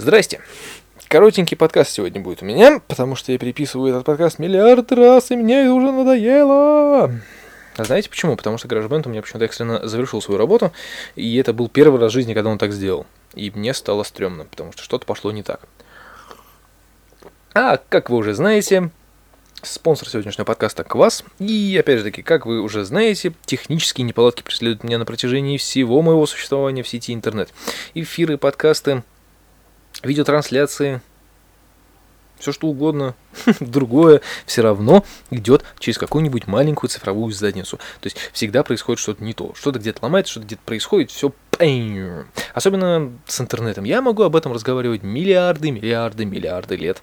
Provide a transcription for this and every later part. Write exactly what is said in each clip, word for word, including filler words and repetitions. Здрасте. Коротенький подкаст сегодня будет у меня, потому что я переписываю этот подкаст миллиард раз, и мне это уже надоело. А знаете почему? Потому что GarageBand у меня почему-то экстренно завершил свою работу, и это был первый раз в жизни, когда он так сделал. И мне стало стрёмно, потому что что-то пошло не так. А, как вы уже знаете, спонсор сегодняшнего подкаста — Квас. И, опять же таки, как вы уже знаете, технические неполадки преследуют меня на протяжении всего моего существования в сети интернет. Эфиры, подкасты, видеотрансляции, все что угодно, другое, все равно идет через какую-нибудь маленькую цифровую задницу. То есть всегда происходит что-то не то. Что-то где-то ломается, что-то где-то происходит, все. Особенно с интернетом. Я могу об этом разговаривать миллиарды, миллиарды, миллиарды лет.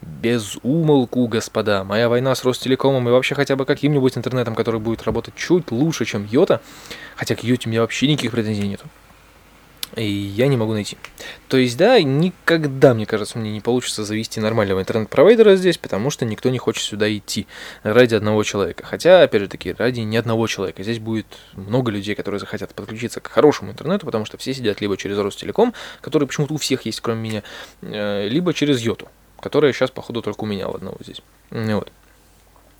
Без умолку, господа. Моя война с Ростелекомом и вообще хотя бы каким-нибудь интернетом, который будет работать чуть лучше, чем Йота. Хотя к Йоте у меня вообще никаких претензий нету. И я не могу найти. То есть, да, никогда, мне кажется, мне не получится завести нормального интернет-провайдера здесь, потому что никто не хочет сюда идти ради одного человека. Хотя, опять же таки, ради не одного человека. Здесь будет много людей, которые захотят подключиться к хорошему интернету, потому что все сидят либо через Ростелеком, который почему-то у всех есть, кроме меня, либо через Йоту, которая сейчас, походу, только у меня у одного здесь. Вот.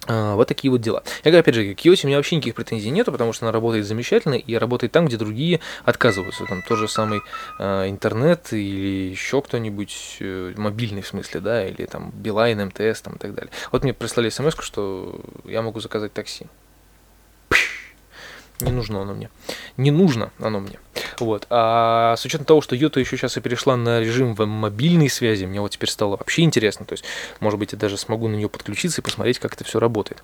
Вот такие вот дела. Я говорю, опять же, к Йоте у меня вообще никаких претензий нету, потому что она работает замечательно и работает там, где другие отказываются. Там тот же самый э, интернет или еще кто-нибудь, э, мобильный в смысле, да, или там Билайн, МТС там, и так далее. Вот мне прислали смс-ку, что я могу заказать такси. Не нужно оно мне. Не нужно оно мне. Вот. А с учетом того, что Йота еще сейчас и перешла на режим в мобильной связи, мне вот теперь стало вообще интересно. То есть, может быть, я даже смогу на нее подключиться и посмотреть, как это все работает.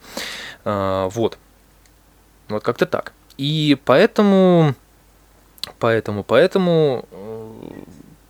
А, вот. Вот как-то так. И поэтому... Поэтому, поэтому...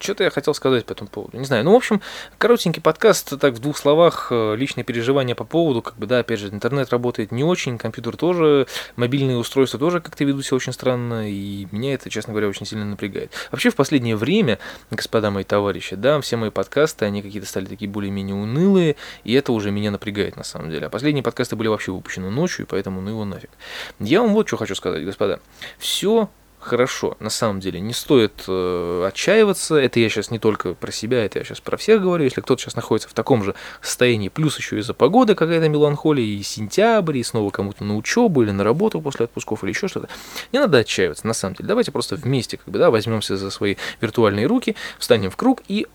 Что-то я хотел сказать по этому поводу. Не знаю. Ну, в общем, коротенький подкаст, так, в двух словах, личные переживания по поводу, как бы, да, опять же, интернет работает не очень, компьютер тоже, мобильные устройства тоже как-то ведут себя очень странно, и меня это, честно говоря, очень сильно напрягает. Вообще, в последнее время, господа мои товарищи, да, все мои подкасты, они какие-то стали такие более-менее унылые, и это уже меня напрягает, на самом деле. А последние подкасты были вообще выпущены ночью, и поэтому ну его нафиг. Я вам вот что хочу сказать, господа. Все... Хорошо, на самом деле, не стоит э, отчаиваться, это я сейчас не только про себя, это я сейчас про всех говорю, если кто-то сейчас находится в таком же состоянии, плюс еще из-за погоды какая-то меланхолия, и сентябрь, и снова кому-то на учебу или на работу после отпусков или еще что-то, не надо отчаиваться, на самом деле, давайте просто вместе, как бы, да, возьмемся за свои виртуальные руки, встанем в круг и,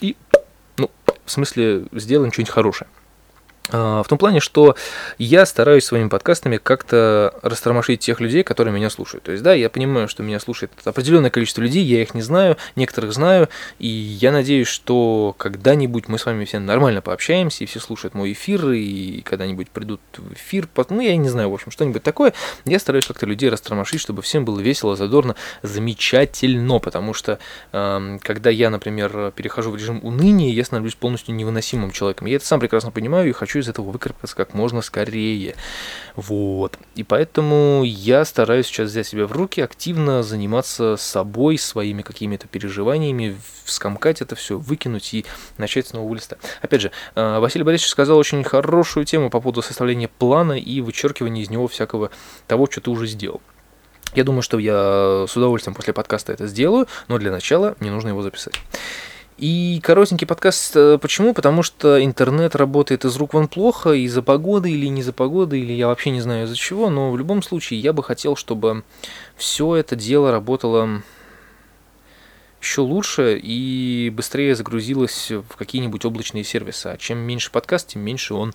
и ну, в смысле, сделаем что-нибудь хорошее. В том плане, что я стараюсь своими подкастами как-то растормошить тех людей, которые меня слушают. То есть, да, я понимаю, что меня слушает определенное количество людей, я их не знаю, некоторых знаю, и я надеюсь, что когда-нибудь мы с вами все нормально пообщаемся, и все слушают мой эфир, и когда-нибудь придут в эфир, ну, я не знаю, в общем, что-нибудь такое. Я стараюсь как-то людей растормошить, чтобы всем было весело, задорно, замечательно, потому что, э, когда я, например, перехожу в режим уныния, я становлюсь полностью невыносимым человеком. Я это сам прекрасно понимаю и хочу из этого выкарабкаться как можно скорее. Вот. И поэтому я стараюсь сейчас взять себя в руки, активно заниматься собой, своими какими-то переживаниями, вскомкать это все, выкинуть и начать с нового листа. Опять же, Василий Борисович сказал очень хорошую тему по поводу составления плана и вычеркивания из него всякого того, что ты уже сделал. Я думаю, что я с удовольствием после подкаста это сделаю, но для начала мне нужно его записать. И коротенький подкаст. Почему? Потому что интернет работает из рук вон плохо, из-за погоды или не из-за погоды, или я вообще не знаю из-за чего, но в любом случае я бы хотел, чтобы все это дело работало еще лучше и быстрее загрузилось в какие-нибудь облачные сервисы. А чем меньше подкаст, тем меньше он,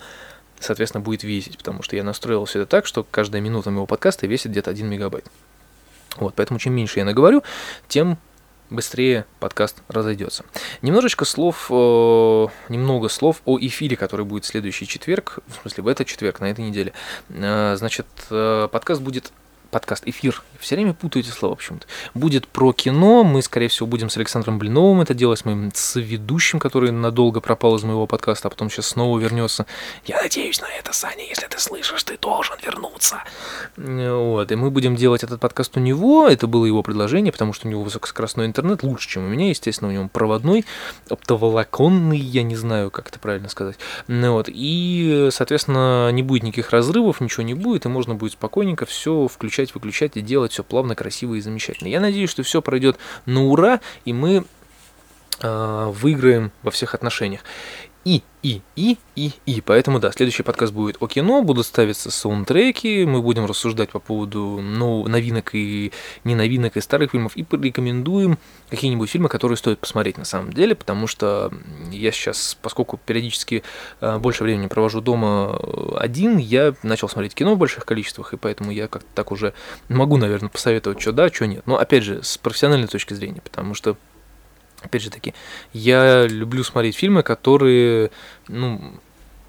соответственно, будет весить, потому что я настроил все это так, что каждая минута моего подкаста весит где-то один мегабайт. Вот, поэтому чем меньше я наговорю, тем быстрее подкаст разойдется. Немножечко слов, э, немного слов о эфире, который будет в следующий четверг, в смысле в этот четверг, на этой неделе. Э, значит, э, подкаст будет... подкаст, эфир, все время путаю эти слова, в общем-то, будет про кино, мы, скорее всего, будем с Александром Блиновым это делать, с моим соведущим, который надолго пропал из моего подкаста, а потом сейчас снова вернется. Я надеюсь на это, Саня, если ты слышишь, ты должен вернуться. Вот, и мы будем делать этот подкаст у него, это было его предложение, потому что у него высокоскоростной интернет, лучше, чем у меня, естественно, у него проводной, оптоволоконный, я не знаю, как это правильно сказать, вот, и, соответственно, не будет никаких разрывов, ничего не будет, и можно будет спокойненько все включать, выключать и делать все плавно, красиво и замечательно. Я надеюсь, что все пройдет на ура, и мы э, выиграем во всех отношениях. И, и, и, и, и. Поэтому, да, следующий подкаст будет о кино, будут ставиться саундтреки, мы будем рассуждать по поводу ну, новинок и не новинок и старых фильмов, и порекомендуем какие-нибудь фильмы, которые стоит посмотреть на самом деле, потому что я сейчас, поскольку периодически больше времени провожу дома один, я начал смотреть кино в больших количествах, и поэтому я как-то так уже могу, наверное, посоветовать, что да, что нет. Но, опять же, с профессиональной точки зрения, потому что опять же таки, я люблю смотреть фильмы, которые, ну,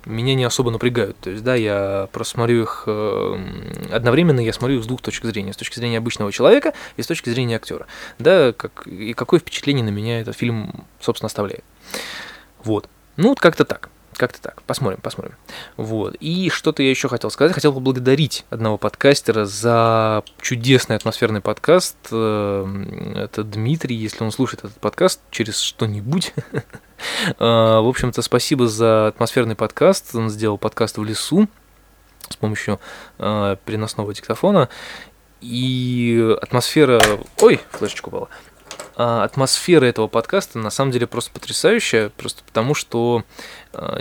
меня не особо напрягают. То есть, да, я просто смотрю их э, одновременно, я смотрю их с двух точек зрения. С точки зрения обычного человека и с точки зрения актера. Да, как, и какое впечатление на меня этот фильм, собственно, оставляет. Вот. Ну, вот как-то так. Как-то так. Посмотрим, посмотрим. Вот. И что-то я еще хотел сказать. Хотел поблагодарить одного подкастера за чудесный атмосферный подкаст. Это Дмитрий, если он слушает этот подкаст через что-нибудь. В общем-то, спасибо за атмосферный подкаст. Он сделал подкаст в лесу с помощью переносного диктофона. И атмосфера... Ой, флешечка упала. Атмосфера этого подкаста на самом деле просто потрясающая, просто потому что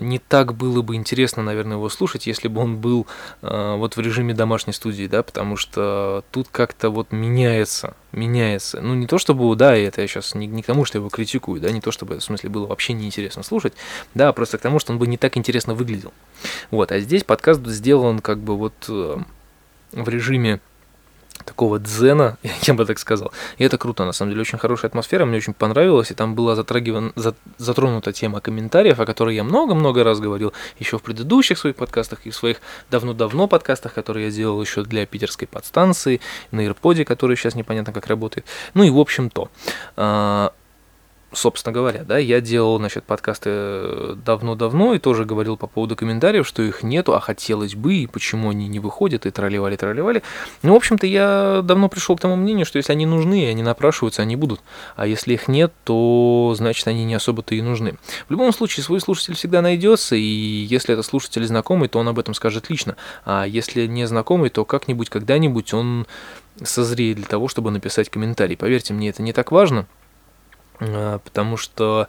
не так было бы интересно, наверное, его слушать, если бы он был вот в режиме домашней студии, да, потому что тут как-то вот меняется, меняется. Ну, не то чтобы, да, это я сейчас не, не к тому, что я его критикую, да, не то чтобы, в смысле, было вообще неинтересно слушать, да, просто к тому, что он бы не так интересно выглядел. Вот, а здесь подкаст сделан как бы вот в режиме такого дзена, я бы так сказал. И это круто, на самом деле, очень хорошая атмосфера, мне очень понравилось, и там была затрагивана, затронута тема комментариев, о которой я много-много раз говорил еще в предыдущих своих подкастах и в своих давно-давно подкастах, которые я делал еще для питерской подстанции, на AirPod, который сейчас непонятно как работает. Ну и в общем-то... Собственно говоря, да, я делал, значит, подкасты давно-давно и тоже говорил по поводу комментариев, что их нету, а хотелось бы, и почему они не выходят, и тролливали-тролливали. Ну, в общем-то, я давно пришел к тому мнению, что если они нужны, они напрашиваются, они будут. А если их нет, то, значит, они не особо-то и нужны. В любом случае, свой слушатель всегда найдется, и если это слушатель знакомый, то он об этом скажет лично. А если не знакомый, то как-нибудь, когда-нибудь он созреет для того, чтобы написать комментарий. Поверьте мне, это не так важно. Потому что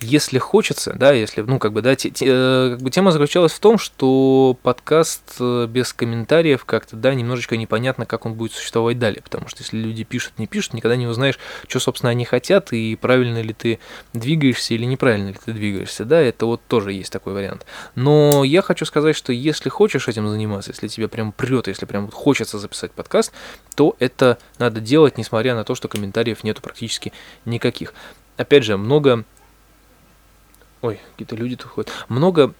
если хочется, да, если, ну, как бы, да, те, те, как бы тема заключалась в том, что подкаст без комментариев как-то, да, немножечко непонятно, как он будет существовать далее, потому что если люди пишут, не пишут, никогда не узнаешь, что, собственно, они хотят, и правильно ли ты двигаешься или неправильно ли ты двигаешься, да, это вот тоже есть такой вариант. Но я хочу сказать, что если хочешь этим заниматься, если тебя прям прет, если прям вот хочется записать подкаст, то это надо делать, несмотря на то, что комментариев нету практически никаких. Опять же, много... Ой, какие-то люди тут ходят. Много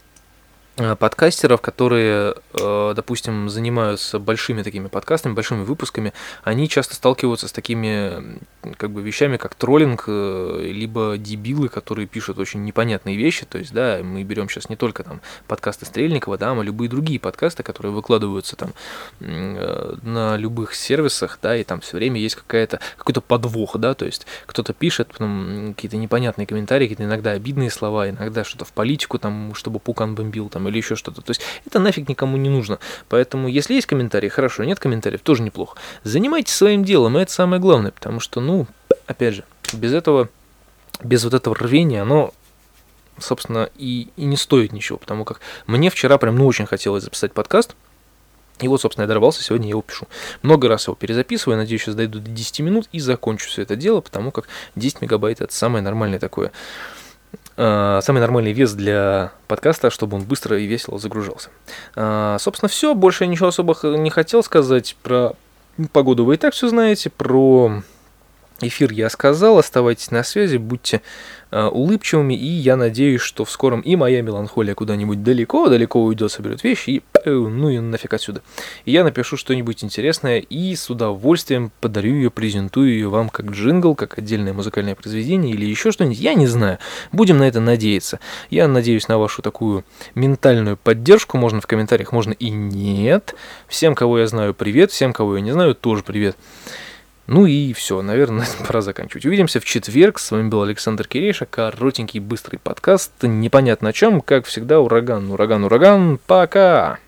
э, подкастеров, которые, э, допустим, занимаются большими такими подкастами, большими выпусками, они часто сталкиваются с такими как бы вещами, как троллинг, э, либо дебилы, которые пишут очень непонятные вещи. То есть, да, мы берем сейчас не только там подкасты Стрельникова, да, но любые другие подкасты, которые выкладываются там э, на любых сервисах, да, и там все время есть какая-то, какой-то подвох, да, то есть кто-то пишет потом какие-то непонятные комментарии, какие-то иногда обидные слова, иногда что-то в политику, там, чтобы пукан бомбил, там, или еще что-то. То есть это нафиг никому не нужно. Поэтому, если есть комментарии, хорошо, нет комментариев, тоже неплохо. Занимайтесь своим делом, и это самое главное, потому что, ну, опять же, без этого, без вот этого рвения, оно, собственно, и, и не стоит ничего, потому как мне вчера прям, ну, очень хотелось записать подкаст, и вот, собственно, я дорвался, сегодня я его пишу. Много раз его перезаписываю, надеюсь, сейчас дойду до десяти минут и закончу все это дело, потому как десять мегабайт – это самое нормальное такое, самый нормальный вес для подкаста, чтобы он быстро и весело загружался. Собственно, все. Больше я ничего особо не хотел сказать. Про погоду вы и так все знаете. Про эфир я сказал. Оставайтесь на связи, будьте улыбчивыми. И я надеюсь, что в скором и моя меланхолия куда-нибудь далеко-далеко уйдет, соберет вещи и ну и нафиг отсюда. И я напишу что-нибудь интересное и с удовольствием подарю ее, презентую ее вам как джингл, как отдельное музыкальное произведение или еще что-нибудь. Я не знаю. Будем на это надеяться. Я надеюсь на вашу такую ментальную поддержку. Можно в комментариях, можно и нет. Всем, кого я знаю, привет. Всем, кого я не знаю, тоже привет. Ну и все, наверное, пора заканчивать. Увидимся в четверг. С вами был Александр Керейша. Коротенький, быстрый подкаст. Непонятно о чем. Как всегда, ураган, ураган, ураган. Пока!